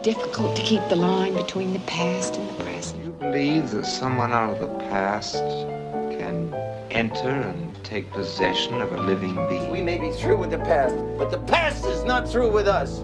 Difficult to keep the line between the past and the present. You believe that someone out of the past can enter and take possession of a living being? We may be through with the past, but the past is not through with us.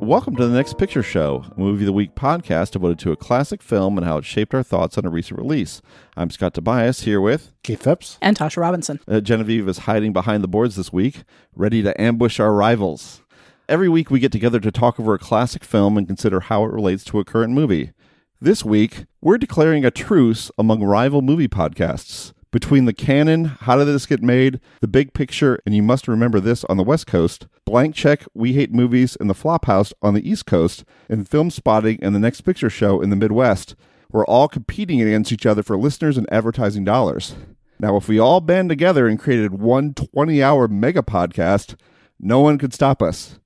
Welcome to The Next Picture Show, a Movie of the Week podcast devoted to a classic film and how it shaped our thoughts on a recent release. I'm Scott Tobias, here with... Keith Phipps. And Tasha Robinson. Genevieve is hiding behind the boards this week, ready to ambush our rivals. Every week we get together to talk over a classic film and consider how it relates to a current movie. This week, we're declaring a truce among rival movie podcasts. Between the Canon, How Did This Get Made, The Big Picture, and You Must Remember This on the West Coast, Blank Check, We Hate Movies, and The Flop House on the East Coast, and Film Spotting and The Next Picture Show in the Midwest, we're all competing against each other for listeners and advertising dollars. Now, if we all band together and created one 20-hour mega podcast, no one could stop us.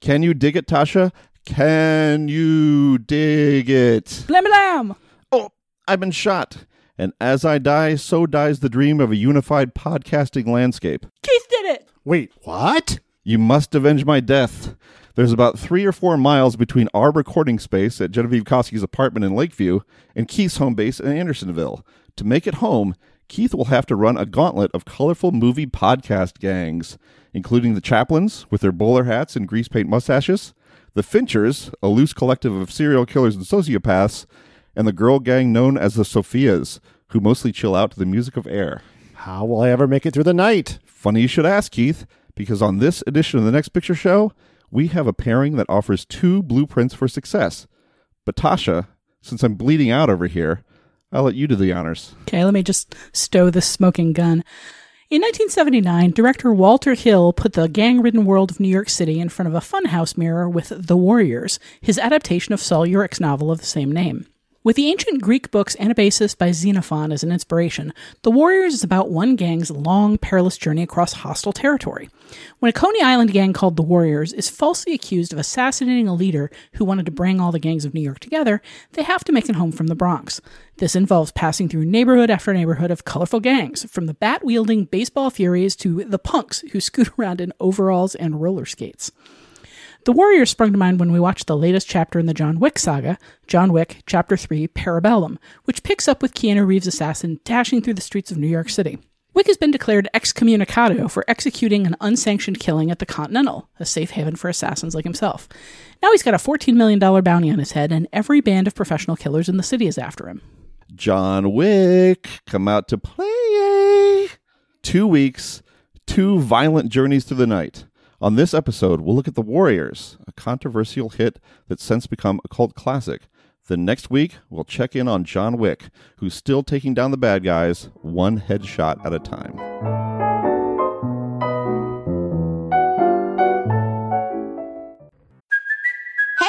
Can you dig it, Tasha? Can you dig it? Blam blam! Oh, I've been shot. And as I die, so dies the dream of a unified podcasting landscape. Keith did it! Wait, what? You must avenge my death. There's about 3 or 4 miles between our recording space at Genevieve Koski's apartment in Lakeview and Keith's home base in Andersonville. To make it home, Keith will have to run a gauntlet of colorful movie podcast gangs, including the Chaplins with their bowler hats and grease paint mustaches, the Finchers, a loose collective of serial killers and sociopaths, and the girl gang known as the Sophias, who mostly chill out to the music of Air. How will I ever make it through the night? Funny you should ask, Keith, because on this edition of The Next Picture Show, we have a pairing that offers 2 blueprints for success. But Tasha, since I'm bleeding out over here, I'll let you do the honors. Okay, let me just stow this smoking gun. In 1979, director Walter Hill put the gang-ridden world of New York City in front of a funhouse mirror with The Warriors, his adaptation of Sol Yurick's novel of the same name. With the ancient Greek books Anabasis by Xenophon as an inspiration, The Warriors is about one gang's long, perilous journey across hostile territory. When a Coney Island gang called The Warriors is falsely accused of assassinating a leader who wanted to bring all the gangs of New York together, they have to make it home from the Bronx. This involves passing through neighborhood after neighborhood of colorful gangs, from the bat-wielding baseball furies to the punks who scoot around in overalls and roller skates. The Warriors sprung to mind when we watched the latest chapter in the John Wick saga, John Wick Chapter 3 Parabellum, which picks up with Keanu Reeves' assassin dashing through the streets of New York City. Wick has been declared excommunicado for executing an unsanctioned killing at the Continental, a safe haven for assassins like himself. Now he's got a $14 million bounty on his head, and every band of professional killers in the city is after him. John Wick, come out to play! 2 weeks, 2 violent journeys through the night. On this episode, we'll look at The Warriors, a controversial hit that's since become a cult classic. Then next week, we'll check in on John Wick, who's still taking down the bad guys 1 headshot at a time. Hey,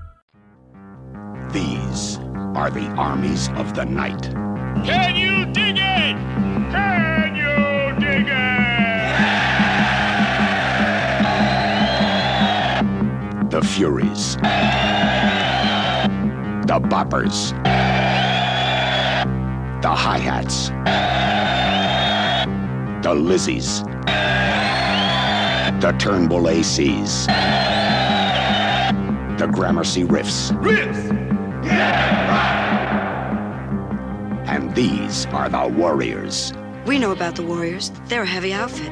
These are the armies of the night. Can you dig it? Can you dig it? The Furies. The Boppers. The Hi-Hats. The Lizzies. The Turnbull ACs. The Gramercy Riffs. Riffs! And these are the Warriors. We know about the Warriors. They're a heavy outfit.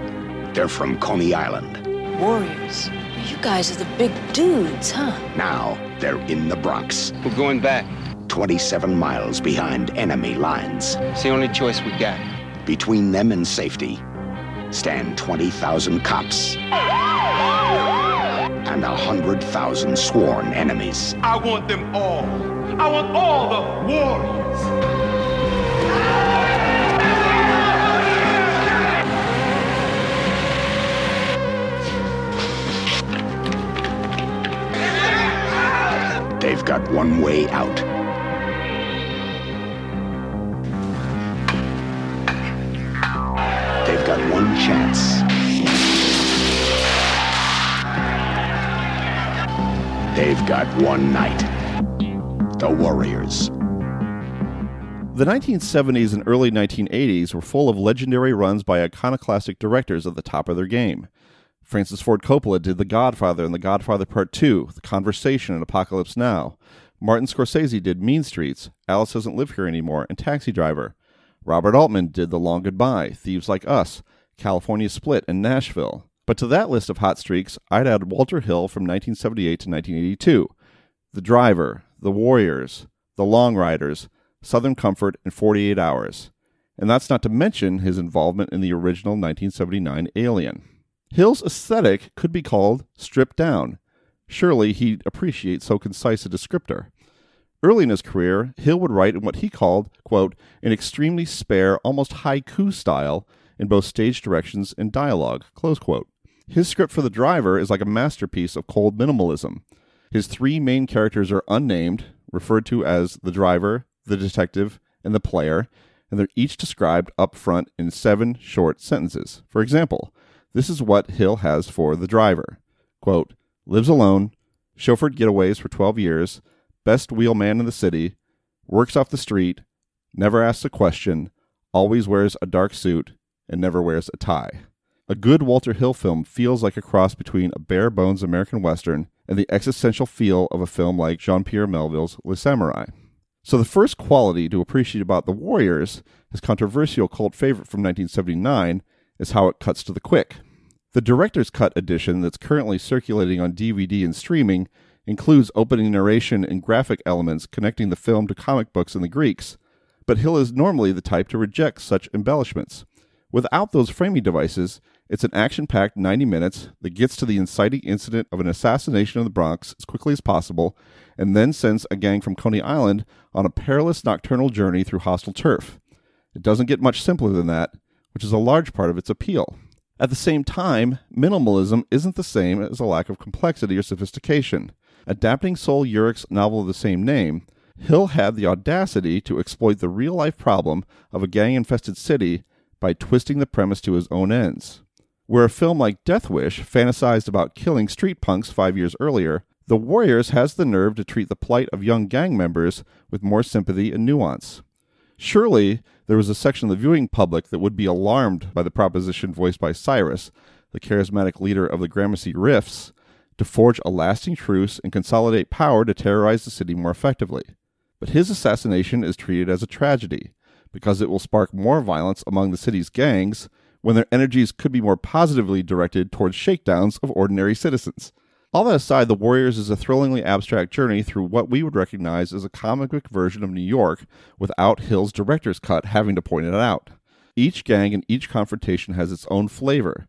They're from Coney Island. Warriors. You guys are the big dudes, huh? Now they're in the Bronx. We're going back. 27 miles behind enemy lines. It's the only choice we got. Between them and safety stand 20,000 cops and 100,000 sworn enemies. I want them all. I want all the Warriors. They've got one way out. They've got one chance. They've got one night. The Warriors. The 1970s and early 1980s were full of legendary runs by iconoclastic directors at the top of their game. Francis Ford Coppola did The Godfather and The Godfather Part II, The Conversation and Apocalypse Now. Martin Scorsese did Mean Streets, Alice Doesn't Live Here Anymore, and Taxi Driver. Robert Altman did The Long Goodbye, Thieves Like Us, California Split, and Nashville. But to that list of hot streaks, I'd add Walter Hill from 1978 to 1982, The Driver, The Warriors, The Long Riders, Southern Comfort, and 48 Hours. And that's not to mention his involvement in the original 1979 Alien. Hill's aesthetic could be called stripped down. Surely he'd appreciate so concise a descriptor. Early in his career, Hill would write in what he called, quote, an extremely spare, almost haiku style in both stage directions and dialogue, close quote. His script for The Driver is like a masterpiece of cold minimalism. His three main characters are unnamed, referred to as the driver, the detective, and the player, and they're each described up front in 7 short sentences. For example, this is what Hill has for The Driver. Quote, lives alone, chauffeured getaways for 12 years, best wheelman in the city, works off the street, never asks a question, always wears a dark suit, and never wears a tie. A good Walter Hill film feels like a cross between a bare-bones American Western and the existential feel of a film like Jean-Pierre Melville's Le Samurai. So the first quality to appreciate about The Warriors, his controversial cult favorite from 1979, is how it cuts to the quick. The director's cut edition that's currently circulating on DVD and streaming includes opening narration and graphic elements connecting the film to comic books and the Greeks, but Hill is normally the type to reject such embellishments. Without those framing devices, it's an action-packed 90 minutes that gets to the inciting incident of an assassination in the Bronx as quickly as possible, and then sends a gang from Coney Island on a perilous nocturnal journey through hostile turf. It doesn't get much simpler than that, which is a large part of its appeal. At the same time, minimalism isn't the same as a lack of complexity or sophistication. Adapting Sol Yurick's novel of the same name, Hill had the audacity to exploit the real-life problem of a gang-infested city by twisting the premise to his own ends. Where a film like Death Wish fantasized about killing street punks 5 years earlier, The Warriors has the nerve to treat the plight of young gang members with more sympathy and nuance. Surely, there was a section of the viewing public that would be alarmed by the proposition voiced by Cyrus, the charismatic leader of the Gramercy Riffs, to forge a lasting truce and consolidate power to terrorize the city more effectively. But his assassination is treated as a tragedy, because it will spark more violence among the city's gangs when their energies could be more positively directed towards shakedowns of ordinary citizens. All that aside, The Warriors is a thrillingly abstract journey through what we would recognize as a comic book version of New York without Hill's director's cut having to point it out. Each gang and each confrontation has its own flavor,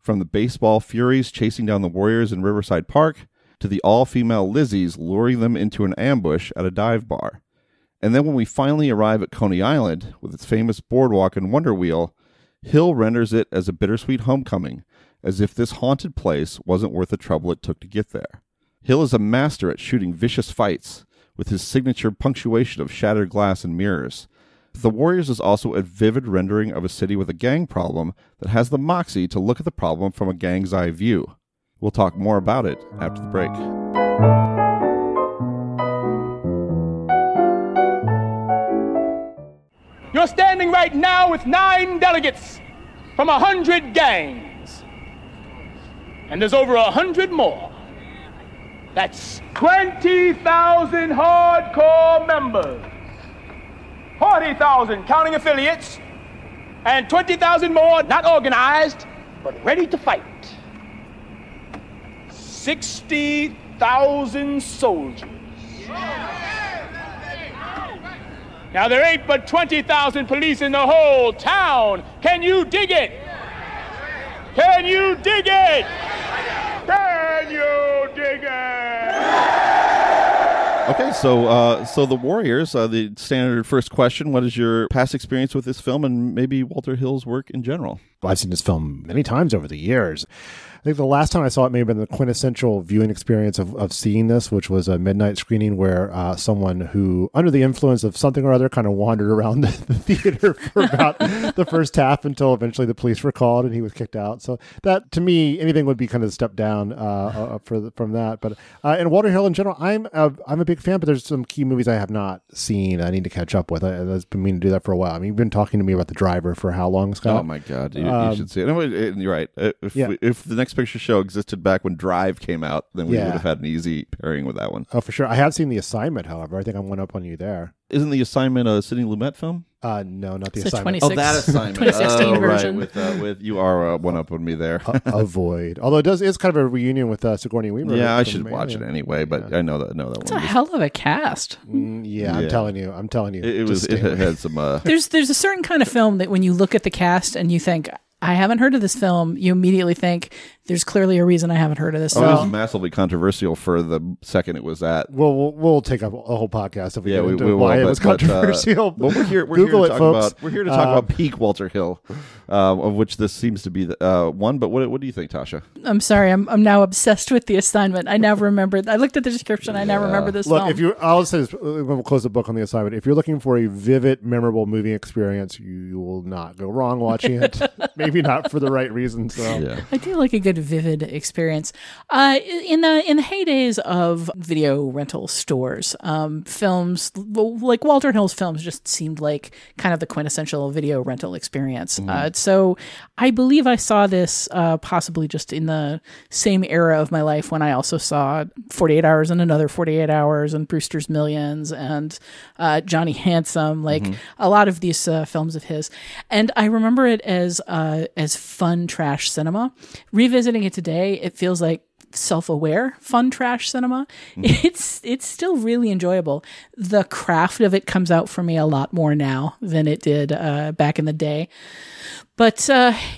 from the baseball Furies chasing down the Warriors in Riverside Park to the all-female Lizzies luring them into an ambush at a dive bar. And then when we finally arrive at Coney Island, with its famous boardwalk and Wonder Wheel, Hill renders it as a bittersweet homecoming, as if this haunted place wasn't worth the trouble it took to get there. Hill is a master at shooting vicious fights, with his signature punctuation of shattered glass and mirrors. But The Warriors is also a vivid rendering of a city with a gang problem that has the moxie to look at the problem from a gang's eye view. We'll talk more about it after the break. You're standing right now with 9 delegates from 100 gangs. And there's over 100 more. That's 20,000 hardcore members, 40,000 counting affiliates, and 20,000 more not organized, but ready to fight. 60,000 soldiers. Now, there ain't but 20,000 police in the whole town. Can you dig it? Can you dig it? Can you dig it? Okay, so the Warriors, the standard first question, what is your past experience with this film and maybe Walter Hill's work in general? Well, I've seen this film many times over the years. I think the last time I saw it may have been the quintessential viewing experience of seeing this, which was a midnight screening where someone who, under the influence of something or other, kind of wandered around the theater for about the first half until eventually the police were called and he was kicked out. So that, to me, anything would be kind of a step down from that. But and Walter Hill in general, I'm a big fan, but there's some key movies I have not seen I need to catch up with. I've been meaning to do that for a while. I mean, you've been talking to me about The Driver for how long, Scott? Oh, my God. You should see it. Anyway, you're right. If The Next Picture Show existed back when Drive came out, then we would have had an easy pairing with that one. Oh, for sure. I have seen The Assignment, however. I think I'm one up on you there. Isn't The Assignment a Sidney Lumet film? No, not The Assignment. That Assignment. 2016 version. Right, with you are one up on me there. Avoid. Although it's kind of a reunion with Sigourney Weaver. Yeah, I should watch it anyway, but yeah. I know that one. It's a hell of a cast. I'm telling you. It had some... There's a certain kind of film that when you look at the cast and you think... I haven't heard of this film. You immediately think there's clearly a reason I haven't heard of this film. It was massively controversial for the second it was at. Well, we'll take up a whole podcast if we get into why it was controversial. But we're here to talk about peak Walter Hill, of which this seems to be the one. But what do you think, Tasha? I'm sorry, I'm now obsessed with The Assignment. I now remember. I looked at the description. I now remember this film. Look, I'll say this, we'll close the book on The Assignment. If you're looking for a vivid, memorable movie experience, you will not go wrong watching it. Maybe. Maybe not for the right reasons. So. Yeah. I do like a good vivid experience. In the heydays of video rental stores, films like Walter Hill's films just seemed like kind of the quintessential video rental experience. Mm-hmm. So I believe I saw this possibly just in the same era of my life when I also saw 48 Hours and another 48 Hours and Brewster's Millions and Johnny Handsome, like a lot of these films of his. And I remember it as fun trash cinema. Revisiting it today, it feels like self-aware fun trash cinema. It's still really enjoyable. The craft of it comes out for me a lot more now than it did back in the day. But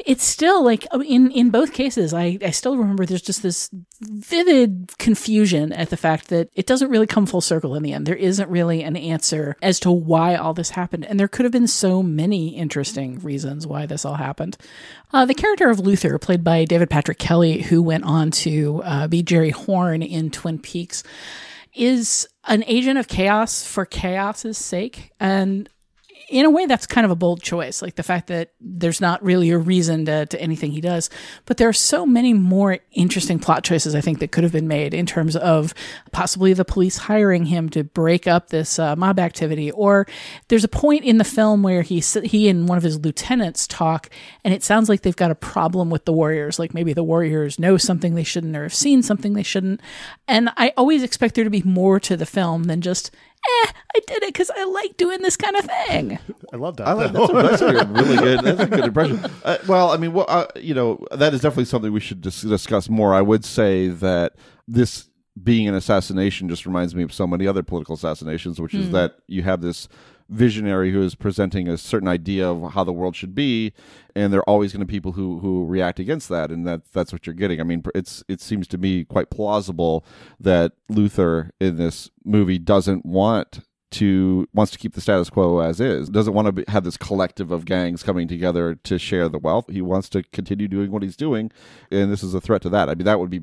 it's still like in both cases, I still remember there's just this vivid confusion at the fact that it doesn't really come full circle in the end. There isn't really an answer as to why all this happened. And there could have been so many interesting reasons why this all happened. The character of Luther, played by David Patrick Kelly, who went on to be Jerry Horn in Twin Peaks, is an agent of chaos for chaos's sake. And in a way, that's kind of a bold choice, like the fact that there's not really a reason to anything he does. But there are so many more interesting plot choices, I think, that could have been made in terms of possibly the police hiring him to break up this mob activity. Or there's a point in the film where he and one of his lieutenants talk, and it sounds like they've got a problem with the Warriors. Like maybe the Warriors know something they shouldn't or have seen something they shouldn't. And I always expect there to be more to the film than just... I did it because I like doing this kind of thing. I love that. That's a good impression. That is definitely something we should discuss more. I would say that this being an assassination just reminds me of so many other political assassinations, which is that you have this visionary who is presenting a certain idea of how the world should be, and there are always going to be people who react against that, and that's what you're getting. I mean, it seems to me quite plausible that Luther in this movie wants to keep the status quo as is, doesn't want to have this collective of gangs coming together to share the wealth. He wants to continue doing what he's doing, and this is a threat to that. I mean, that would be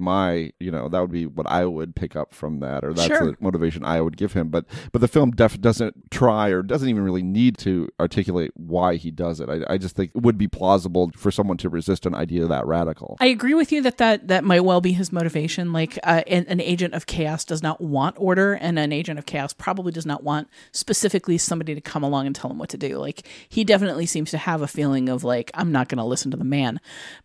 what I would pick up from that, or that's the motivation I would give him. But the film doesn't try or doesn't even really need to articulate why he does it. I just think it would be plausible for someone to resist an idea that radical. I agree with you that might well be his motivation. Like an agent of chaos does not want order, and an agent of chaos probably does not want specifically somebody to come along and tell him what to do. Like, he definitely seems to have a feeling of like, I'm not going to listen to the man.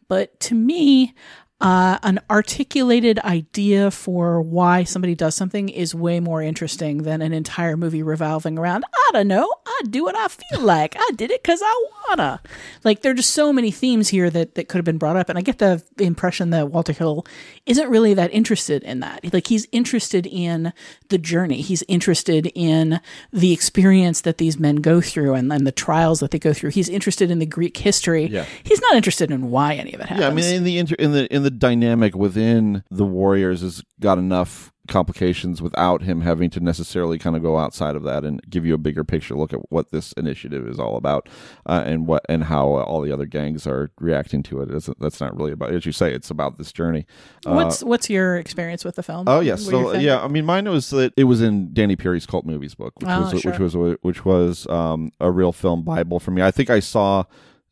But to me, An articulated idea for why somebody does something is way more interesting than an entire movie revolving around, I don't know, I do what I feel like, I did it because I wanna. Like, there are just so many themes here that could have been brought up, and I get the impression that Walter Hill isn't really that interested in that. Like, he's interested in the journey, he's interested in the experience that these men go through and the trials that they go through. He's interested in the Greek history. Yeah. He's not interested in why any of it happens. Yeah, I mean, in the dynamic within the Warriors has got enough complications without him having to necessarily kind of go outside of that and give you a bigger picture look at what this initiative is all about, and how all the other gangs are reacting to it. That's not really about, as you say, it's about this journey. What's your experience with the film? Oh yes, so yeah, I mean, mine was that it was in Danny Peary's Cult Movies book, which was a real film bible for me. I think I saw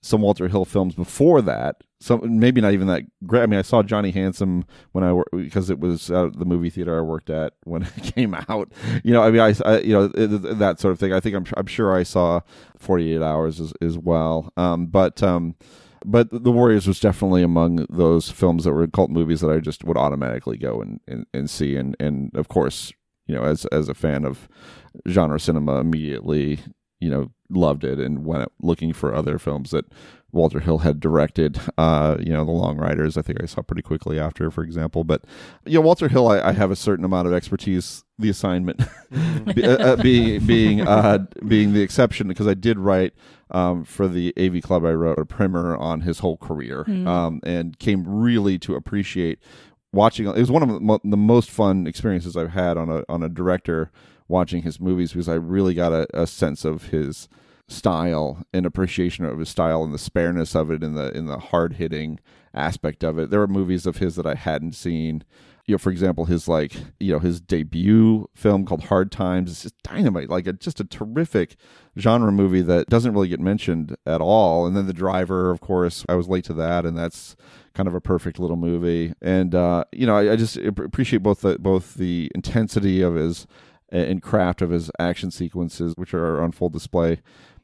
some Walter Hill films before that. So maybe not even that great. I mean, I saw Johnny Handsome because it was the movie theater I worked at when it came out. You know, I mean, that sort of thing. I think I'm sure I saw 48 Hours as well. But The Warriors was definitely among those films that were cult movies that I just would automatically go and see. And of course, you know, as a fan of genre cinema, immediately, you know, loved it and went out looking for other films that Walter Hill had directed, The Long Riders, I think I saw pretty quickly after, for example. But, you know, Walter Hill, I have a certain amount of expertise, The Assignment being the exception, because I did write for the AV Club, I wrote a primer on his whole career and came really to appreciate watching. It was one of the most fun experiences I've had on a director watching his movies, because I really got a sense of his style and appreciation of his style and the spareness of it and in the hard hitting aspect of it. There were movies of his that I hadn't seen. You know, for example, his debut film called Hard Times is just dynamite, just a terrific genre movie that doesn't really get mentioned at all. And then The Driver, of course, I was late to that, and that's kind of a perfect little movie. And I just appreciate both the intensity of his and craft of his action sequences, which are on full display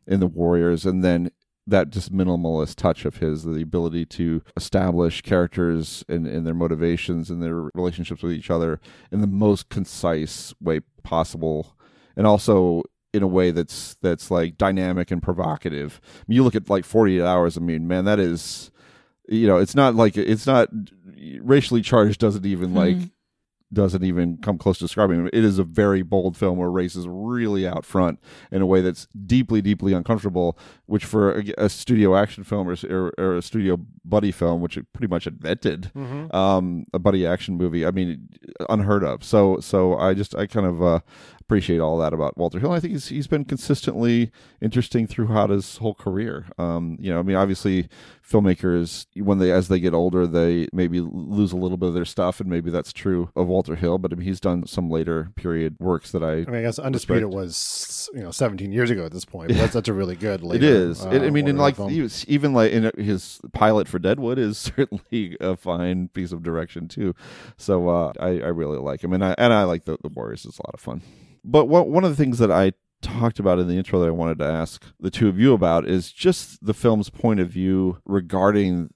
in The Warriors, and then that just minimalist touch of his, the ability to establish characters and their motivations and their relationships with each other in the most concise way possible, and also in a way that's like dynamic and provocative. I mean, you look at like 48 Hours, I mean, man, that is, you know, it's not racially charged, doesn't even doesn't even come close to describing it. It is a very bold film where race is really out front in a way that's deeply, deeply uncomfortable, which for a studio action film or a studio buddy film, which it pretty much invented, a buddy action movie, I mean, unheard of. So I kind of appreciate all that about Walter Hill. I think he's been consistently interesting throughout his whole career. I mean, obviously, filmmakers, as they get older, they maybe lose a little bit of their stuff, and maybe that's true of Walter Hill, but I mean, he's done some later period works that I guess Undisputed was 17 years ago at this point, but that's a really good later, it is in his pilot for Deadwood is certainly a fine piece of direction too, so I really like him, and I like the Warriors. It's a lot of fun. But one of the things that I talked about in the intro that I wanted to ask the two of you about is just the film's point of view regarding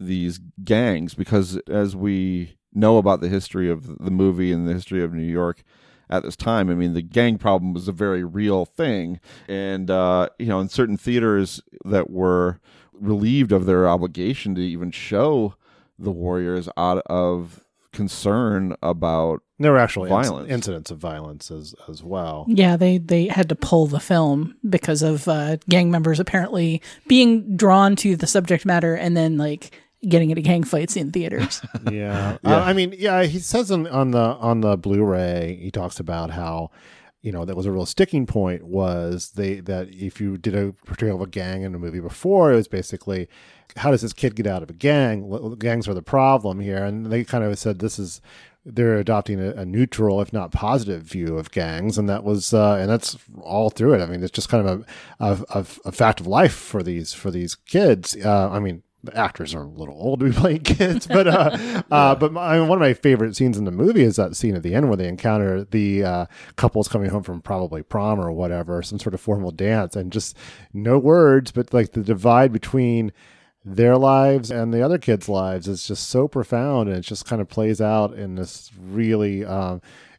these gangs, because as we know about the history of the movie and the history of New York at this time, I mean, the gang problem was a very real thing, and in certain theaters that were relieved of their obligation to even show The Warriors out of concern about there were actually violence. Incidents of violence as well. Yeah, they had to pull the film because of gang members apparently being drawn to the subject matter and then getting into gang fights in theaters. He says on the Blu-ray, he talks about how that was a real sticking point, was that if you did a portrayal of a gang in a movie before, it was basically, how does this kid get out of a gang? Gangs are the problem here. And they kind of said they're adopting a neutral, if not positive, view of gangs. And that was, and that's all through it. I mean, it's just kind of a fact of life for these kids. The actors are a little old to be playing kids, but one of my favorite scenes in the movie is that scene at the end where they encounter the couples coming home from probably prom or whatever, some sort of formal dance, and just no words, but the divide between their lives and the other kids' lives is just so profound, and it just kind of plays out in this really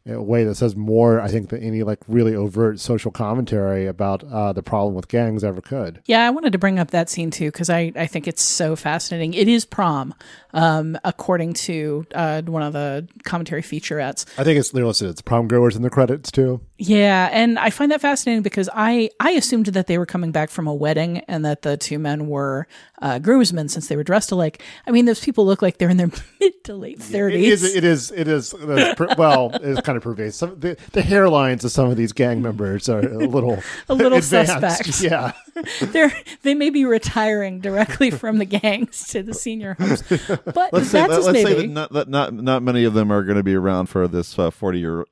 way that says more, I think, than any like really overt social commentary about the problem with gangs ever could. Yeah, I wanted to bring up that scene too, because I think it's so fascinating. It is prom, according to one of the commentary featurettes. I think it's literally listed. It's prom goers in the credits too. Yeah, and I find that fascinating because I assumed that they were coming back from a wedding and that the two men were groomsmen, since they were dressed alike. I mean, those people look like they're in their mid to late 30s. It is it's kind of pervasive. The hairlines of some of these gang members are a little advanced. Suspect. Yeah. They may be retiring directly from the gangs to the senior homes. But let's say that not many of them are going to be around for this 40-year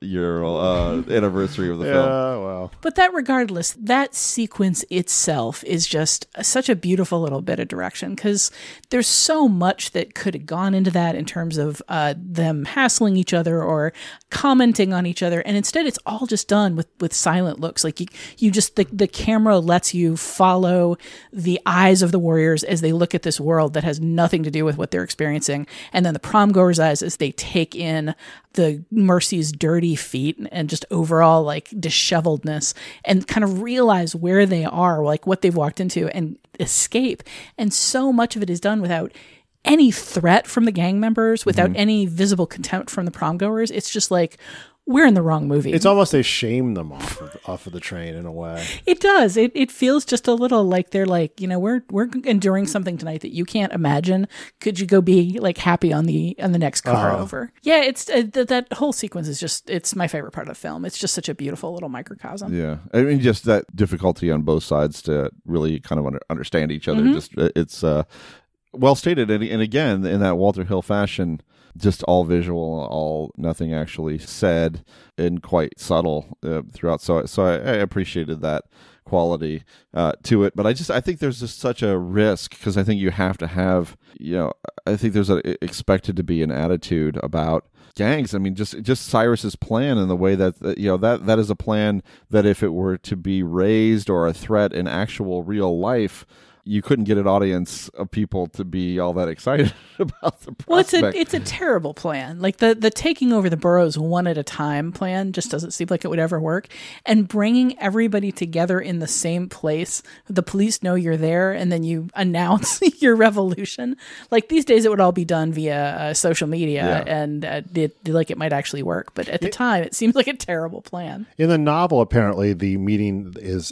anniversary of the film. Wow. But that regardless, that sequence itself is just such a beautiful little bit of direction, because there's so much that could have gone into that in terms of them hassling each other or commenting on each other. And instead, it's all just done with silent looks. Like you just, the camera lets you follow the eyes of the Warriors as they look at this world that has nothing to do with what they're experiencing. And then the prom goers' eyes as they take in the Mercy's dirty feet and just overall like disheveledness, and kind of realize where they are, like what they've walked into, and escape. And so much of it is done without any threat from the gang members, without any visible contempt from the prom goers. It's just like, we're in the wrong movie. It's almost they shame them off of the train in a way. It does. It feels just a little like they're like, you know, we're enduring something tonight that you can't imagine. Could you go be like happy on the next car over? Yeah, it's that whole sequence is just, it's my favorite part of the film. It's just such a beautiful little microcosm. Yeah, I mean, just that difficulty on both sides to really kind of understand each other. Mm-hmm. Just it's well stated, and again in that Walter Hill fashion. Just all visual, all nothing actually said, and quite subtle throughout. So I appreciated that quality to it. But I think there's just such a risk, because I think you have to have, you know, I think there's expected to be an attitude about gangs. I mean, just Cyrus's plan, and the way that, you know, that is a plan that if it were to be raised or a threat in actual real life, you couldn't get an audience of people to be all that excited about the prospect. Well, it's a terrible plan. Like the taking over the boroughs one at a time plan just doesn't seem like it would ever work. And bringing everybody together in the same place, the police know you're there, and then you announce your revolution. Like these days, it would all be done via social media, and it might actually work. But at the time, it seems like a terrible plan. In the novel, apparently, the meeting is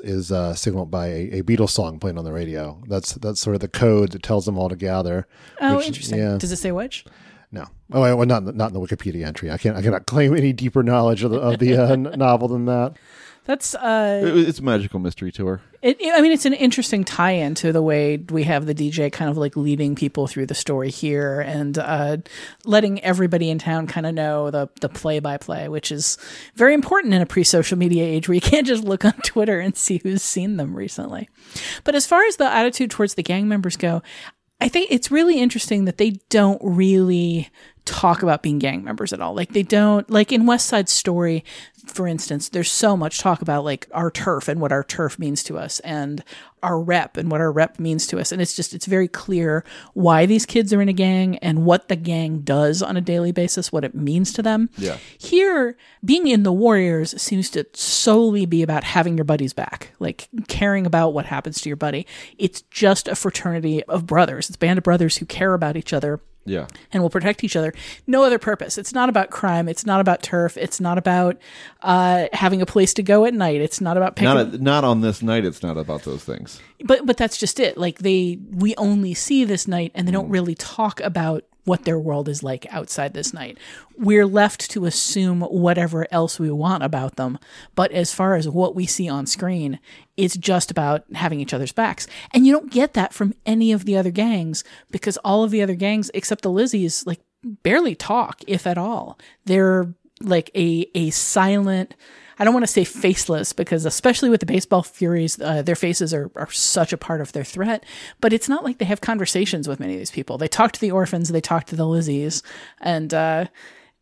signaled by a Beatles song playing on the radio. That's sort of the code that tells them all to gather. Oh, which, interesting. Yeah. Does it say which? No. Oh, well, not in the Wikipedia entry. I cannot claim any deeper knowledge of the novel than that. That's it's a magical mystery tour. It's an interesting tie-in to the way we have the DJ kind of like leading people through the story here, and letting everybody in town kind of know the play-by-play, which is very important in a pre-social media age where you can't just look on Twitter and see who's seen them recently. But as far as the attitude towards the gang members go, I think it's really interesting that they don't really talk about being gang members at all. Like they don't, like in West Side Story, for instance, there's so much talk about like our turf and what our turf means to us, and our rep and what our rep means to us. And it's just, it's very clear why these kids are in a gang and what the gang does on a daily basis, what it means to them. Yeah. Here, being in the Warriors seems to solely be about having your buddy's back, like caring about what happens to your buddy. It's just a fraternity of brothers. It's a band of brothers who care about each other. Yeah. And will protect each other. No other purpose. It's not about crime. It's not about turf. It's not about having a place to go at night. It's not about picking. Not on this night. It's not about those things. But that's just it. Like we only see this night, and they don't really talk about what their world is like outside this night. We're left to assume whatever else we want about them. But as far as what we see on screen, it's just about having each other's backs. And you don't get that from any of the other gangs, because all of the other gangs, except the Lizzies, like barely talk, if at all. They're like a silent, I don't want to say faceless, because especially with the baseball Furies, their faces are such a part of their threat, but it's not like they have conversations with many of these people. They talk to the orphans, they talk to the Lizzies, and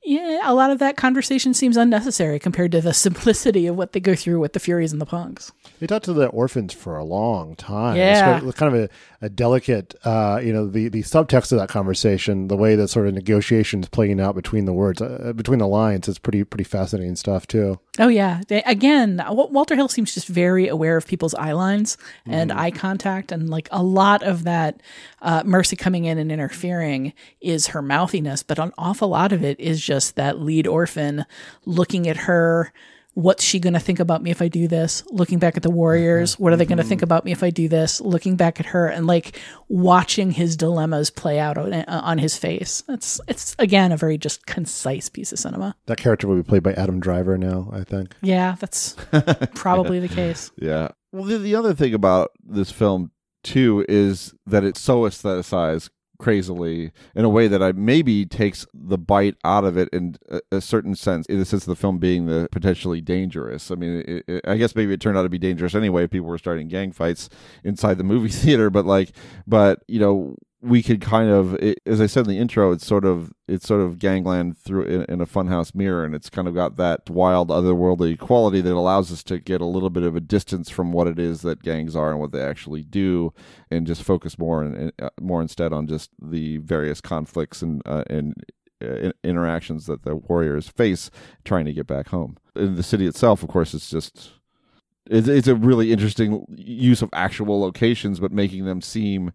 Yeah, a lot of that conversation seems unnecessary compared to the simplicity of what they go through with the Furies and the Punks. They talked to the orphans for a long time. Yeah. It's kind of a delicate, the subtext of that conversation, the way that sort of negotiations playing out between the words, between the lines, is pretty fascinating stuff too. Oh, yeah. Again, Walter Hill seems just very aware of people's eye lines and eye contact. And like a lot of that Mercy coming in and interfering is her mouthiness, but an awful lot of it is just that lead orphan looking at her, what's she going to think about me if I do this? Looking back at the Warriors, what are they going to think about me if I do this? Looking back at her and like watching his dilemmas play out on his face. It's again a very just concise piece of cinema. That character will be played by Adam Driver now, I think. Yeah, that's probably the case. Yeah. Well, the other thing about this film too is that it's so aestheticized crazily in a way that I maybe takes the bite out of it in a certain sense, in the sense of the film being the potentially dangerous. I mean, I guess maybe it turned out to be dangerous anyway. People were starting gang fights inside the movie theater, but we could kind of, as I said in the intro, it's sort of gangland through in a funhouse mirror, and it's kind of got that wild, otherworldly quality that allows us to get a little bit of a distance from what it is that gangs are and what they actually do, and just focus more more instead on just the various conflicts and interactions that the Warriors face trying to get back home. In the city itself, of course, it's just. It's a really interesting use of actual locations, but making them seem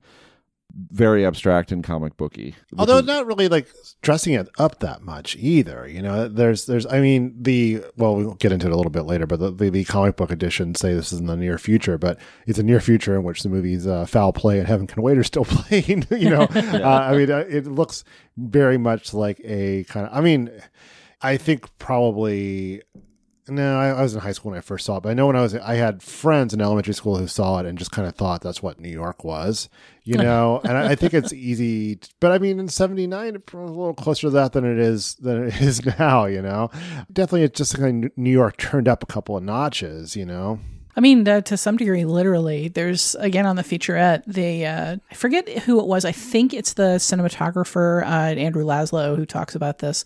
very abstract and comic booky, although not really like dressing it up that much either. We'll get into it a little bit later, but the comic book editions say this is in the near future, but it's a near future in which the movies Foul Play and Heaven Can Wait are still playing. Yeah. It looks very much like a kind of, I was in high school when I first saw it, but I know I had friends in elementary school who saw it and just kind of thought that's what New York was, and I think it's easy, but I mean, in 79, it's a little closer to that than it is now, Definitely it's just kind of New York turned up a couple of notches, I mean, to some degree, literally. There's, again, on the featurette, I forget who it was. I think it's the cinematographer, Andrew Laszlo, who talks about this.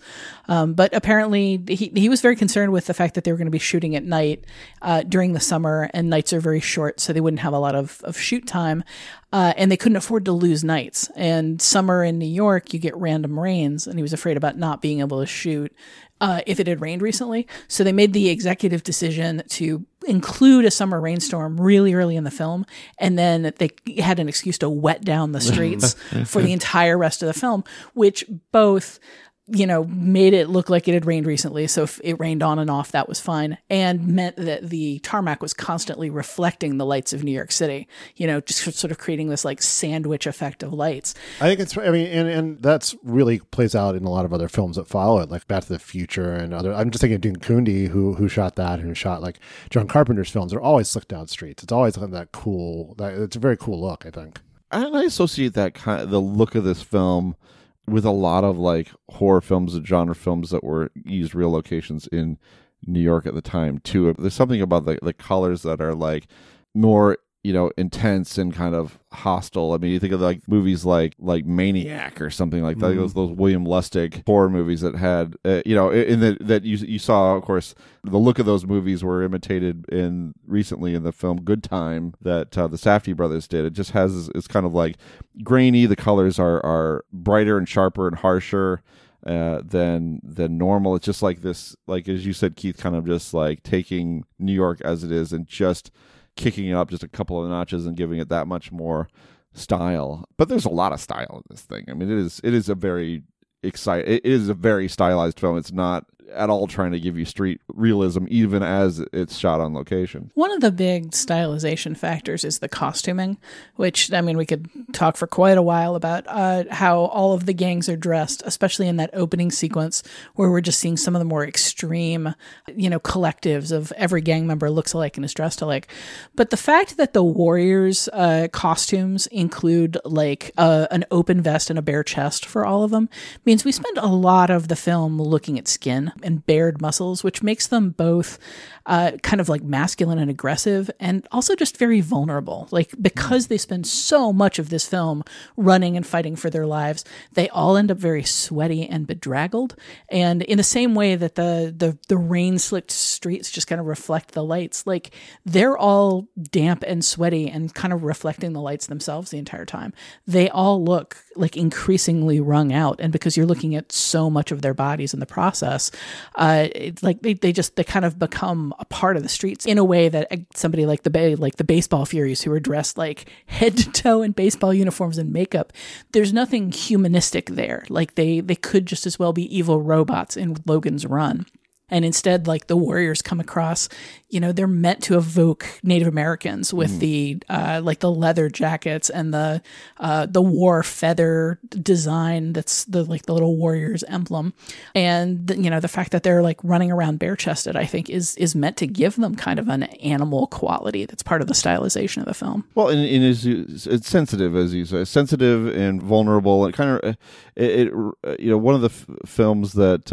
But apparently, he was very concerned with the fact that they were going to be shooting at night during the summer, and nights are very short, so they wouldn't have a lot of shoot time. And they couldn't afford to lose nights. And summer in New York, you get random rains, and he was afraid about not being able to shoot if it had rained recently. So they made the executive decision to include a summer rainstorm really early in the film, and then they had an excuse to wet down the streets for the entire rest of the film, which both made it look like it had rained recently. So if it rained on and off, that was fine. And meant that the tarmac was constantly reflecting the lights of New York City, just sort of creating this like sandwich effect of lights. I think it's, and that's really plays out in a lot of other films that follow it, like Back to the Future and other. I'm just thinking of Dean Kundi, who shot that, and who shot like John Carpenter's films. They're always slicked down streets. It's always that cool, it's a very cool look, I think. And I associate that kind of the look of this film with a lot of like horror films and genre films that were used real locations in New York at the time too. There's something about the colors that are like more, intense and kind of hostile. I mean, you think of like movies like Maniac or something like that. Those William Lustig horror movies that had, you saw, of course, the look of those movies were imitated recently in the film Good Time that the Safdie brothers did. It just has, it's kind of like grainy. The colors are brighter and sharper and harsher than normal. It's just like this, like as you said, Keith, kind of just like taking New York as it is and just kicking it up just a couple of notches and giving it that much more style. But there's a lot of style in this thing. I mean, it is a very stylized film. It's not at all trying to give you street realism, even as it's shot on location. One of the big stylization factors is the costuming, which, I mean, we could talk for quite a while about how all of the gangs are dressed, especially in that opening sequence where we're just seeing some of the more extreme, collectives of every gang member looks alike and is dressed alike. But the fact that the Warriors' costumes include like an open vest and a bare chest for all of them means we spend a lot of the film looking at skin and bared muscles, which makes them both kind of like masculine and aggressive, and also just very vulnerable. Like, because they spend so much of this film running and fighting for their lives, they all end up very sweaty and bedraggled. And in the same way that the rain-slicked streets just kind of reflect the lights, like they're all damp and sweaty and kind of reflecting the lights themselves the entire time. They all look like increasingly wrung out. And because you're looking at so much of their bodies in the process, it's like they kind of become a part of the streets in a way that somebody like the baseball Furies, who are dressed like head to toe in baseball uniforms and makeup, there's nothing humanistic there. Like they could just as well be evil robots in Logan's Run. And instead, like, the Warriors come across, you know, they're meant to evoke Native Americans with the leather jackets and the war feather design that's the little Warriors emblem. And, you know, the fact that they're, like, running around bare-chested, I think, is meant to give them kind of an animal quality that's part of the stylization of the film. Well, and it's sensitive, as you say. Sensitive and vulnerable. And kind of, you know, one of the films that...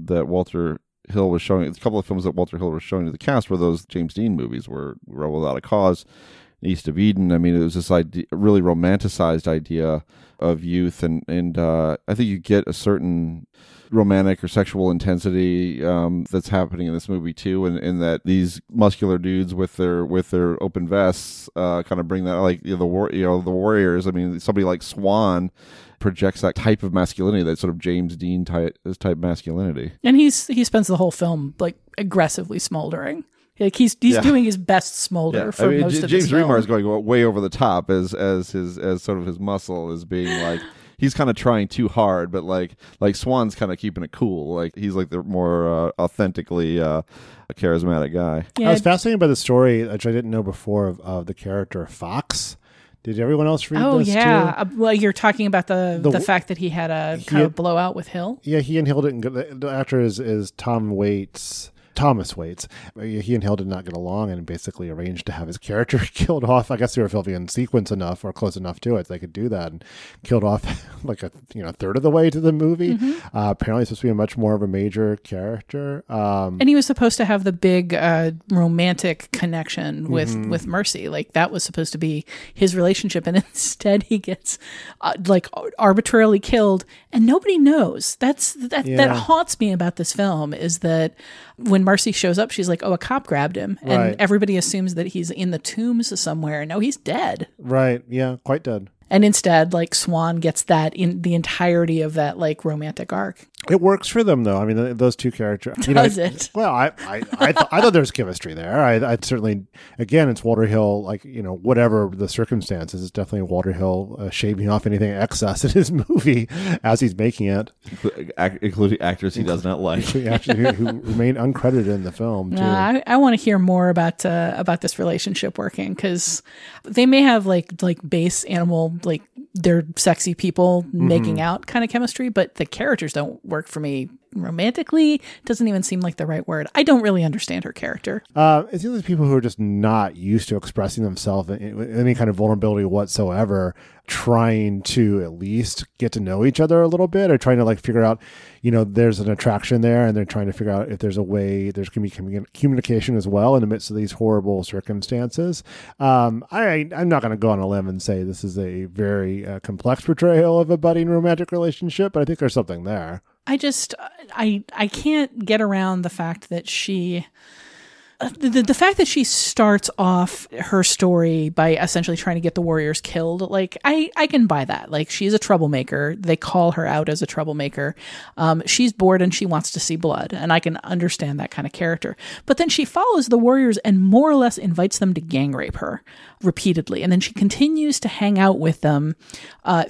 that Walter Hill was showing, a couple of films that Walter Hill was showing to the cast were those James Dean movies, where Rebel Without a Cause, East of Eden. I mean, it was this idea, really romanticized idea of youth, and I think you get a certain romantic or sexual intensity that's happening in this movie too, and that these muscular dudes with their open vests kind of bring that, like, you know, the Warriors. I mean, somebody like Swan projects that type of masculinity, that sort of James Dean type masculinity. And he spends the whole film like aggressively smoldering. Like he's yeah. doing his best smolder yeah. for I mean, most of his film. James Remar is going way over the top as sort of his muscle is being like he's kind of trying too hard, but like Swan's kind of keeping it cool. Like he's like the more authentically a charismatic guy. Yeah. I was fascinated by the story, which I didn't know before, of the character Fox. Did everyone else read this too? Well, you're talking about the fact that he had a kind of blowout with Hill? Yeah, he and Hill didn't go. The actor is Thomas Waits. He and Hill did not get along and basically arranged to have his character killed off. I guess they were filming in sequence enough or close enough to it they could do that, and killed off like a third of the way to the movie. Mm-hmm. Apparently supposed to be a much more of a major character. And he was supposed to have the big romantic connection with Mercy. Like that was supposed to be his relationship, and instead he gets like arbitrarily killed and nobody knows. That haunts me about this film is that when Marcy shows up, she's like, oh, a cop grabbed him. And everybody assumes that he's in the tombs somewhere. No, he's dead. Right. Yeah, quite dead. And instead, like, Swan gets that in the entirety of that, like, romantic arc. It works for them, though. I mean, those two characters. Does it? Well, I thought there was chemistry there. I certainly, again, it's Walter Hill, like, you know, whatever the circumstances, it's definitely Walter Hill shaving off anything excess in his movie as he's making it. Including actors he does not like. Actually, who remain uncredited in the film, too. I want to hear more about this relationship working, because they may have, like base animal, like, they're sexy people making out kind of chemistry, but the characters don't work for me romantically. Doesn't even seem like the right word. I don't really understand her character. It seems like people who are just not used to expressing themselves in any kind of vulnerability whatsoever, trying to at least get to know each other a little bit, or trying to like figure out, you know, there's an attraction there, and they're trying to figure out if there's a way there's going to be communication as well in the midst of these horrible circumstances. I'm not going to go on a limb and say this is a very complex portrayal of a budding romantic relationship, but I think there's something there. I just, I can't get around the fact that she, the fact that she starts off her story by essentially trying to get the Warriors killed. Like, I can buy that. Like, she's a troublemaker. They call her out as a troublemaker. She's bored and she wants to see blood. And I can understand that kind of character. But then she follows the Warriors and more or less invites them to gang rape her repeatedly. And then she continues to hang out with them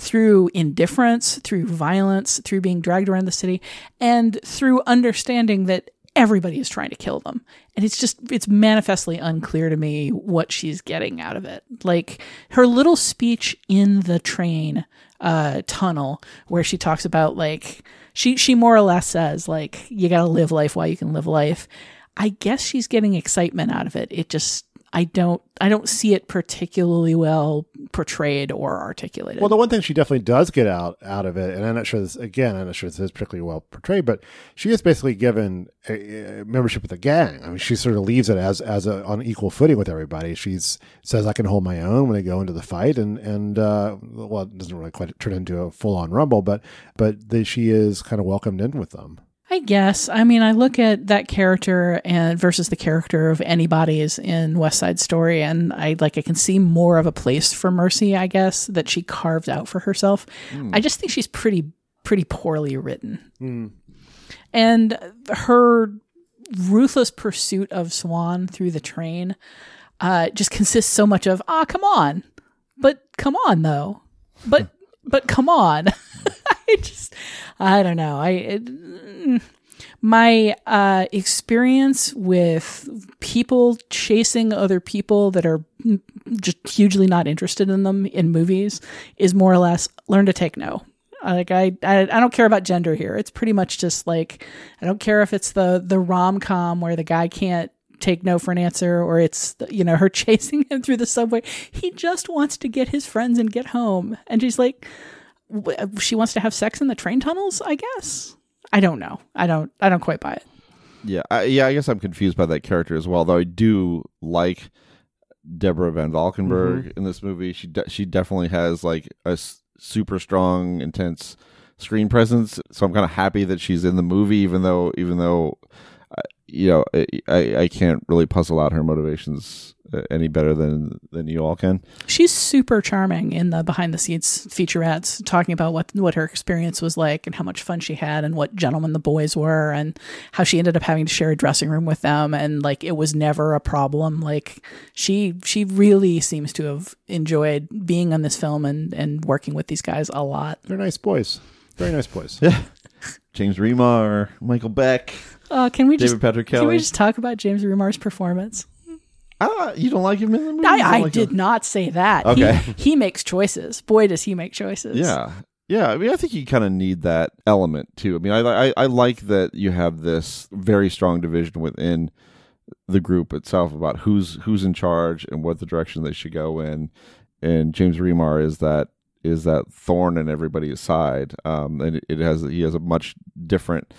through indifference, through violence, through being dragged around the city, and through understanding that everybody is trying to kill them. And it's just, it's manifestly unclear to me what she's getting out of it. Like her little speech in the train tunnel where she talks about like, she more or less says like, you got to live life while you can live life. I guess she's getting excitement out of it. It just, I don't see it particularly well portrayed or articulated. Well, the one thing she definitely does get out of it, and I'm not sure this is particularly well portrayed, but she is basically given a membership with the gang. I mean, she sort of leaves it as on equal footing with everybody. She says, "I can hold my own" when they go into the fight, and it doesn't really quite turn into a full on rumble, but she is kind of welcomed in with them. I guess. I mean, I look at that character and versus the character of anybody's in West Side Story, and I can see more of a place for Mercy, I guess, that she carved out for herself. Mm. I just think she's pretty poorly written. Mm. And her ruthless pursuit of Swan through the train just consists so much of, come on. But come on, though. But come on. I don't know. My experience with people chasing other people that are just hugely not interested in them in movies is more or less learn to take no. Like I don't care about gender here. It's pretty much just like, I don't care if it's the rom-com where the guy can't take no for an answer, or it's, her chasing him through the subway. He just wants to get his friends and get home. And she's like, she wants to have sex in the train tunnels, I guess. I don't know. I don't quite buy it. Yeah. I guess I'm confused by that character as well, though I do like Deborah Van Valkenburgh in this movie. She definitely has like a super strong, intense screen presence. So I'm kind of happy that she's in the movie, even though I can't really puzzle out her motivations any better than you all can. She's super charming in the behind the scenes featurettes, talking about what her experience was like and how much fun she had and what gentlemen the boys were and how she ended up having to share a dressing room with them, and like it was never a problem. Like she really seems to have enjoyed being on this film and working with these guys a lot. They're nice boys. Very nice boys. Yeah. James Remar, Michael Beck. Can we just talk about James Remar's performance? You don't like him in the movie? I did not say that. Okay. He makes choices. Boy, does he make choices. Yeah. I mean, I think you kind of need that element too. I mean, I like that you have this very strong division within the group itself about who's in charge and what the direction they should go in. And James Remar is that thorn in everybody's side. He has a much different,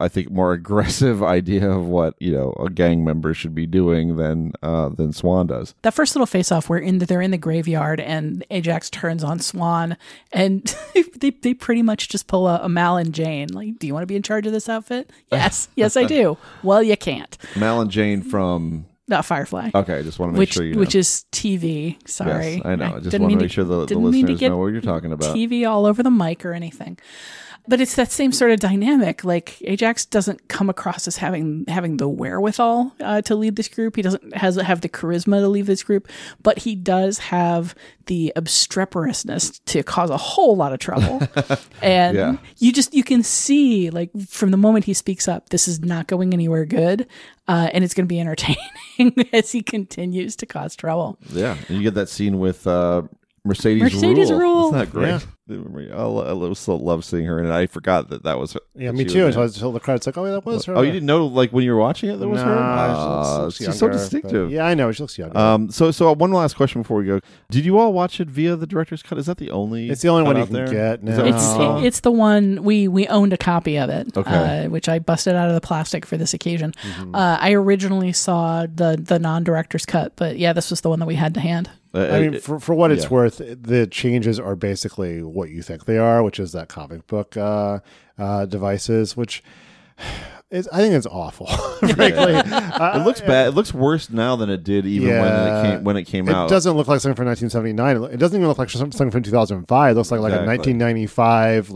I think more aggressive idea of what, a gang member should be doing than Swan does. That first little face-off where they're in the graveyard and Ajax turns on Swan and they pretty much just pull a Mal and Jane. Like, do you want to be in charge of this outfit? Yes, I do. Well, you can't. Mal and Jane from... Not Firefly. Okay, I just want to make sure you know. Which is TV. Sorry. Yes, I know. I just want to make sure the listeners know what you're talking about. TV all over the mic or anything. But it's that same sort of dynamic. Like Ajax doesn't come across as having the wherewithal to lead this group. He doesn't have the charisma to lead this group, but he does have the obstreperousness to cause a whole lot of trouble. And you can see like from the moment he speaks up, this is not going anywhere good, and it's going to be entertaining as he continues to cause trouble. Yeah, and you get that scene with. Mercedes Rule. Isn't that great? Yeah. I still love seeing her, and I forgot that was her. Yeah, me too. Until the credits, like, oh, that was her. Oh, you didn't know, like when you were watching it, that was her. She's so distinctive. Yeah, I know. She looks young. So one last question before we go: did you all watch it via the director's cut? Is that the only? It's the only one you can get. No. It's the one we owned a copy of it, which I busted out of the plastic for this occasion. Mm-hmm. I originally saw the non-director's cut, but yeah, this was the one that we had to hand. I mean, for what it's worth, the changes are basically what you think they are, which is that comic book devices, which is, I think it's awful. Frankly, it looks bad. It looks worse now than it did even when it came out. It doesn't look like something from 1979. It doesn't even look like something from 2005. It looks like a 1995,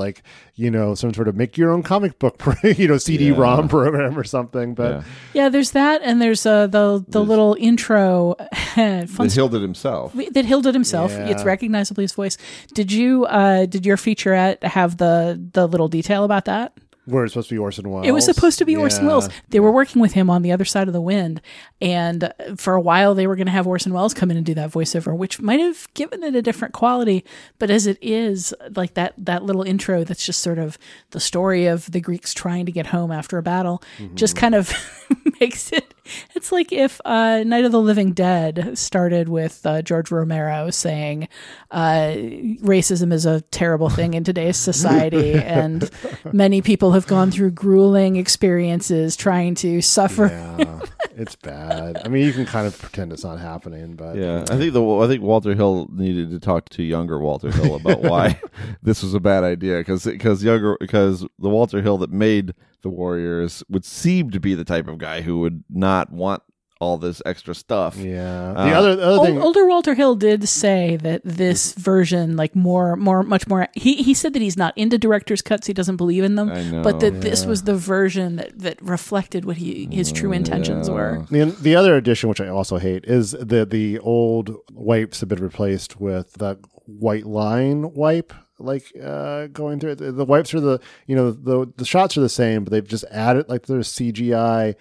some sort of make your own comic book, CD-ROM program or something. But yeah, there's that, and there's the little intro. That Hill did himself. Yeah. It's recognizably his voice. Did your featurette have the little detail about that? Where it's supposed to be Orson Welles. It was supposed to be Orson Welles. They were working with him on The Other Side of the Wind. And for a while, they were going to have Orson Welles come in and do that voiceover, which might have given it a different quality. But as it is, like that little intro that's just sort of the story of the Greeks trying to get home after a battle just kind of makes it It's like if Night of the Living Dead started with George Romero saying racism is a terrible thing in today's society, and many people have gone through grueling experiences trying to suffer. Yeah, it's bad. I mean, you can kind of pretend it's not happening, but yeah, I think Walter Hill needed to talk to younger Walter Hill about why this was a bad idea, because the Walter Hill that made The Warriors would seem to be the type of guy who would not want all this extra stuff. Yeah. The other thing, older Walter Hill did say that this version, like much more. He said that he's not into director's cuts; he doesn't believe in them. I know, but that this was the version that reflected what his true intentions were. The other edition, which I also hate, is the old wipes have been replaced with that white line wipe. Like going through it. The wipes are the shots are the same, but they've just added like there's CGI,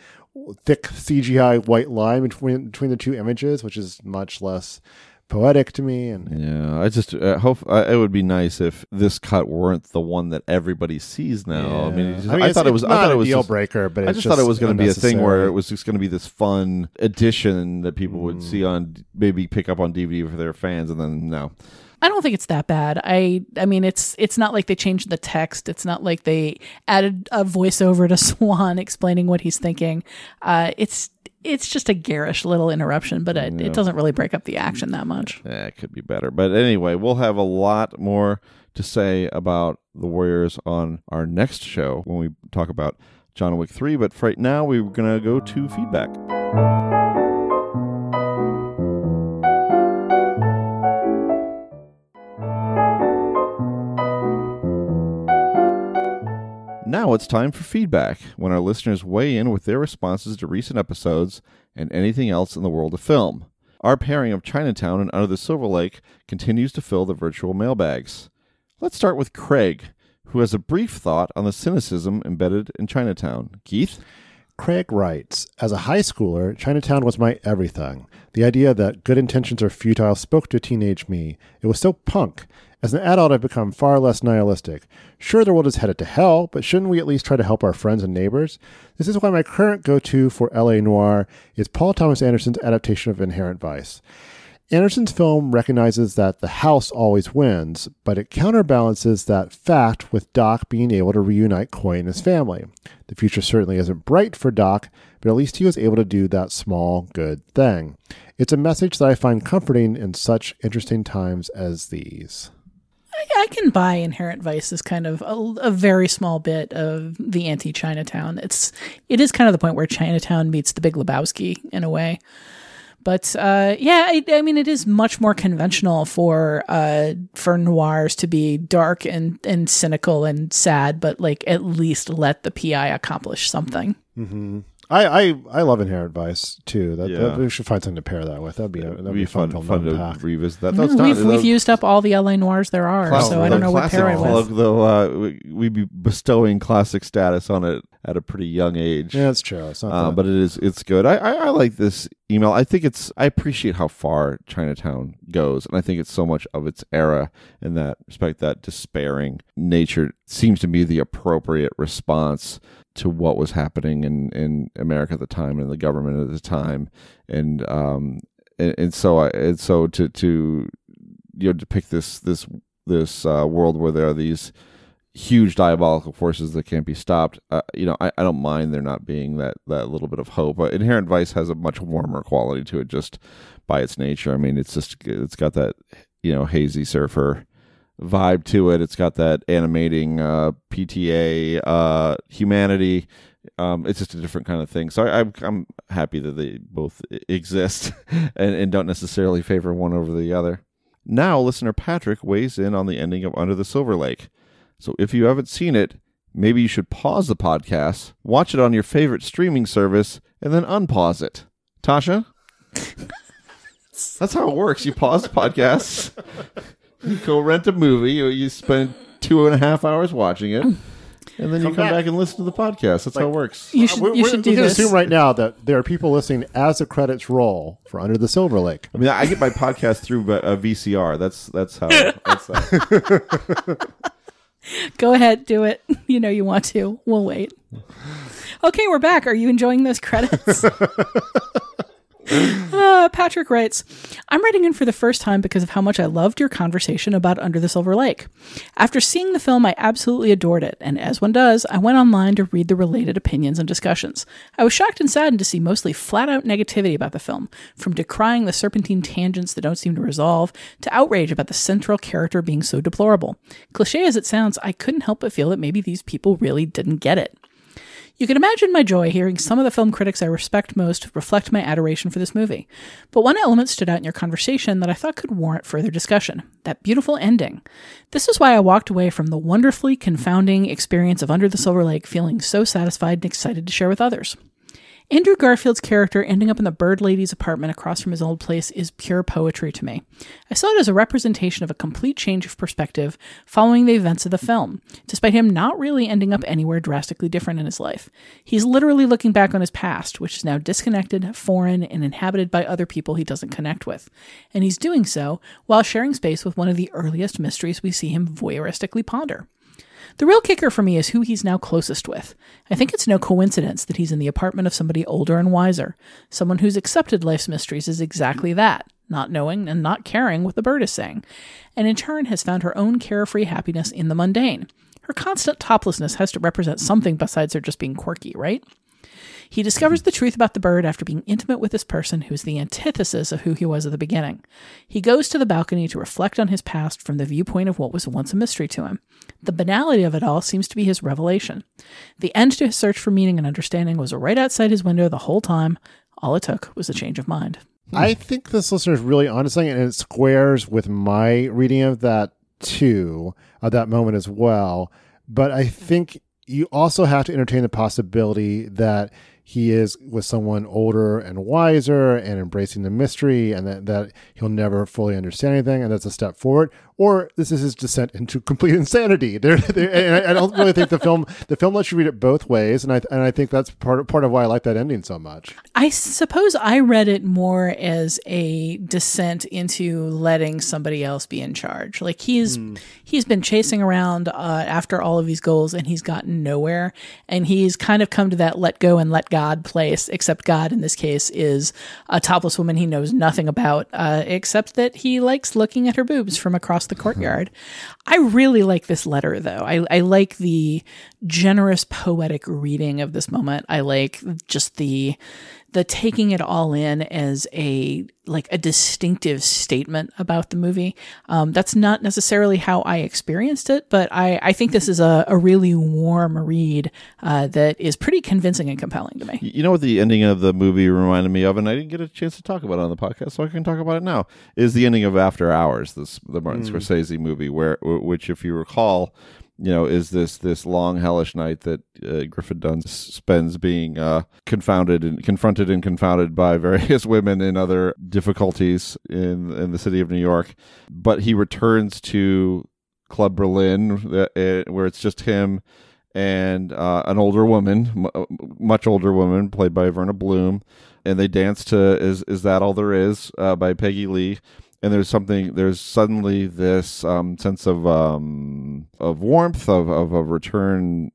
thick CGI white line between the two images, which is much less poetic to me. And yeah, I just hope it would be nice if this cut weren't the one that everybody sees now. Yeah. I mean, I thought it was a deal breaker, but I just thought it was going to be a thing where it was just going to be this fun edition that people would see on, maybe pick up on DVD for their fans, and then no. I don't think it's that bad. I mean, it's not like they changed the text. It's not like they added a voiceover to Swan explaining what he's thinking. It's just a garish little interruption, but it doesn't really break up the action that much. Yeah, it could be better. But anyway, we'll have a lot more to say about The Warriors on our next show when we talk about John Wick 3. But for right now, we're going to go to feedback. Now it's time for feedback, when our listeners weigh in with their responses to recent episodes and anything else in the world of film. Our pairing of Chinatown and Under the Silver Lake continues to fill the virtual mailbags. Let's start with Craig, who has a brief thought on the cynicism embedded in Chinatown. Keith? Craig writes, as a high schooler, Chinatown was my everything. The idea that good intentions are futile spoke to teenage me. It was so punk. As an adult, I've become far less nihilistic. Sure, the world is headed to hell, but shouldn't we at least try to help our friends and neighbors? This is why my current go-to for L.A. Noir is Paul Thomas Anderson's adaptation of Inherent Vice. Anderson's film recognizes that the house always wins, but it counterbalances that fact with Doc being able to reunite Coy and his family. The future certainly isn't bright for Doc, but at least he was able to do that small, good thing. It's a message that I find comforting in such interesting times as these. I can buy Inherent Vice as kind of a very small bit of the anti-Chinatown. It is kind of the point where Chinatown meets The Big Lebowski in a way. But I mean, it is much more conventional for noirs to be dark and cynical and sad, but like at least let the PI accomplish something. Mm-hmm. I love Inherent Vice too. We should find something to pair that with. That'd be fun to revisit. That. No, we've used up all the LA noirs there are, so I don't know what pair it was. Though we'd be bestowing classic status on it at a pretty young age. Yeah, that's true. It's not but it's good. I like this email. I appreciate how far Chinatown goes, and I think it's so much of its era in that respect. That despairing nature seems to be the appropriate response to what was happening in America at the time and the government at the time, and so to depict this world where there are these huge diabolical forces that can't be stopped. I don't mind there not being that little bit of hope. Inherent Vice has a much warmer quality to it just by its nature. I mean, it's got that hazy surfer vibe to it. It's got that animating PTA humanity. It's just a different kind of thing. So I'm happy that they both exist and don't necessarily favor one over the other. Now, listener Patrick weighs in on the ending of Under the Silver Lake. So if you haven't seen it, maybe you should pause the podcast, watch it on your favorite streaming service, and then unpause it. Tasha? That's how it works. You pause the podcast. You go rent a movie. You spend 2.5 hours watching it, and then you come back and listen to the podcast. That's how it works. We can assume right now that there are people listening as the credits roll for Under the Silver Lake. I mean, I get my podcast through a VCR. That's how. That's how. Go ahead, do it. You know you want to. We'll wait. Okay, we're back. Are you enjoying those credits? Patrick writes, I'm writing in for the first time because of how much I loved your conversation about Under the Silver Lake. After seeing the film, I absolutely adored it, and as one does, I went online to read the related opinions and discussions. I was shocked and saddened to see mostly flat-out negativity about the film, from decrying the serpentine tangents that don't seem to resolve, to outrage about the central character being so deplorable. Cliché as it sounds, I couldn't help but feel that maybe these people really didn't get it. You can imagine my joy hearing some of the film critics I respect most reflect my adoration for this movie. But one element stood out in your conversation that I thought could warrant further discussion. That beautiful ending. This is why I walked away from the wonderfully confounding experience of Under the Silver Lake feeling so satisfied and excited to share with others. Andrew Garfield's character ending up in the bird lady's apartment across from his old place is pure poetry to me. I saw it as a representation of a complete change of perspective following the events of the film, despite him not really ending up anywhere drastically different in his life. He's literally looking back on his past, which is now disconnected, foreign, and inhabited by other people he doesn't connect with. And he's doing so while sharing space with one of the earliest mysteries we see him voyeuristically ponder. The real kicker for me is who he's now closest with. I think it's no coincidence that he's in the apartment of somebody older and wiser. Someone who's accepted life's mysteries is exactly that, not knowing and not caring what the bird is saying, and in turn has found her own carefree happiness in the mundane. Her constant toplessness has to represent something besides her just being quirky, right? He discovers the truth about the bird after being intimate with this person who's the antithesis of who he was at the beginning. He goes to the balcony to reflect on his past from the viewpoint of what was once a mystery to him. The banality of it all seems to be his revelation. The end to his search for meaning and understanding was right outside his window the whole time. All it took was a change of mind. I think this listener is really onto something, and it squares with my reading of that too, at that moment as well. But I think you also have to entertain the possibility that he is with someone older and wiser and embracing the mystery, and that he'll never fully understand anything, and that's a step forward. Or this is his descent into complete insanity. And I don't really think the film lets you read it both ways, and I think that's part of why I like that ending so much. I suppose I read it more as a descent into letting somebody else be in charge. Like he's been chasing around after all of these goals, and he's gotten nowhere, and he's kind of come to that let go and let God place, except God in this case is a topless woman he knows nothing about, except that he likes looking at her boobs from across the courtyard. I really like this letter, though. I like the generous poetic reading of this moment. I like just the taking it all in as a distinctive statement about the movie. That's not necessarily how I experienced it, but I think this is a really warm read that is pretty convincing and compelling to me. You know what the ending of the movie reminded me of, and I didn't get a chance to talk about it on the podcast, so I can talk about it now, is the ending of After Hours, the Martin Scorsese movie, which, if you recall, you know, is this long hellish night that Griffin Dunn spends being confronted and confounded by various women and other difficulties in the city of New York. But he returns to Club Berlin, where it's just him and an older woman, much older woman, played by Verna Bloom, and they dance to "Is That All There Is" by Peggy Lee. And there's suddenly this sense of warmth, of a return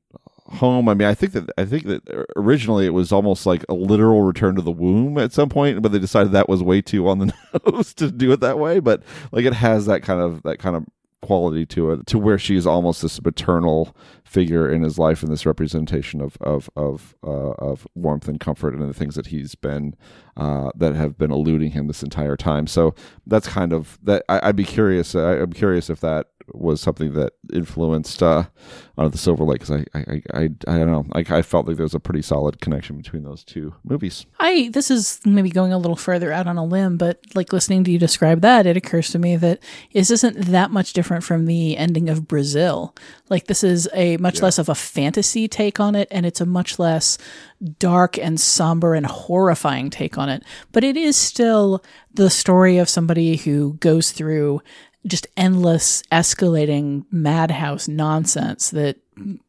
home. I mean, I think that originally it was almost like a literal return to the womb at some point, but they decided that was way too on the nose to do it that way. But like it has that kind of quality to it, to where she's almost this maternal figure in his life, and this representation of warmth and comfort and the things that he's been that have been eluding him this entire time. So that's kind of that. I'm curious if that was something that influenced Under the Silver Lake, because I don't know. I felt like there was a pretty solid connection between those two movies. This is maybe going a little further out on a limb, but like listening to you describe that, it occurs to me that this isn't that much different from the ending of Brazil. Like this is a much less of a fantasy take on it, and it's a much less dark and somber and horrifying take on it. But it is still the story of somebody who goes through just endless escalating madhouse nonsense that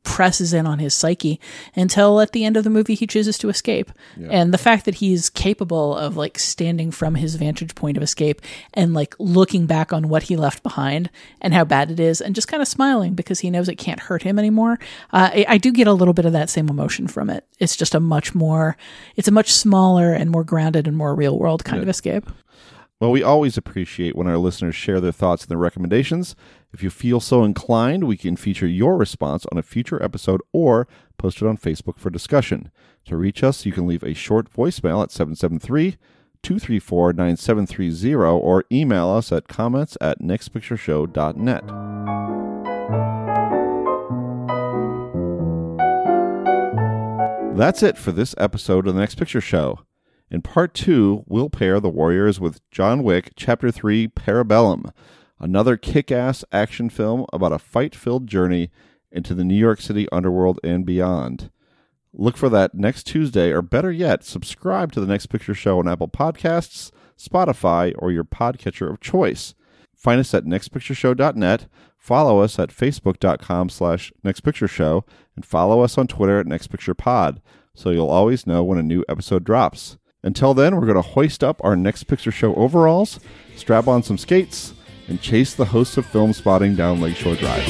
presses in on his psyche until at the end of the movie he chooses to escape. Yeah. And the fact that he's capable of like standing from his vantage point of escape and like looking back on what he left behind and how bad it is and just kind of smiling because he knows it can't hurt him anymore. I do get a little bit of that same emotion from it. It's just it's a much smaller and more grounded and more real world kind of escape. Well, we always appreciate when our listeners share their thoughts and their recommendations. If you feel so inclined, we can feature your response on a future episode or post it on Facebook for discussion. To reach us, you can leave a short voicemail at 773-234-9730 or email us at comments@nextpictureshow.net. That's it for this episode of The Next Picture Show. In Part 2, we'll pair The Warriors with John Wick Chapter 3 Parabellum, another kick-ass action film about a fight-filled journey into the New York City underworld and beyond. Look for that next Tuesday, or better yet, subscribe to The Next Picture Show on Apple Podcasts, Spotify, or your podcatcher of choice. Find us at nextpictureshow.net, follow us at facebook.com/nextpictureshow, and follow us on Twitter at nextpicturepod, so you'll always know when a new episode drops. Until then, we're going to hoist up our Next Picture Show overalls, strap on some skates, and chase the hosts of Film Spotting down Lakeshore Drive.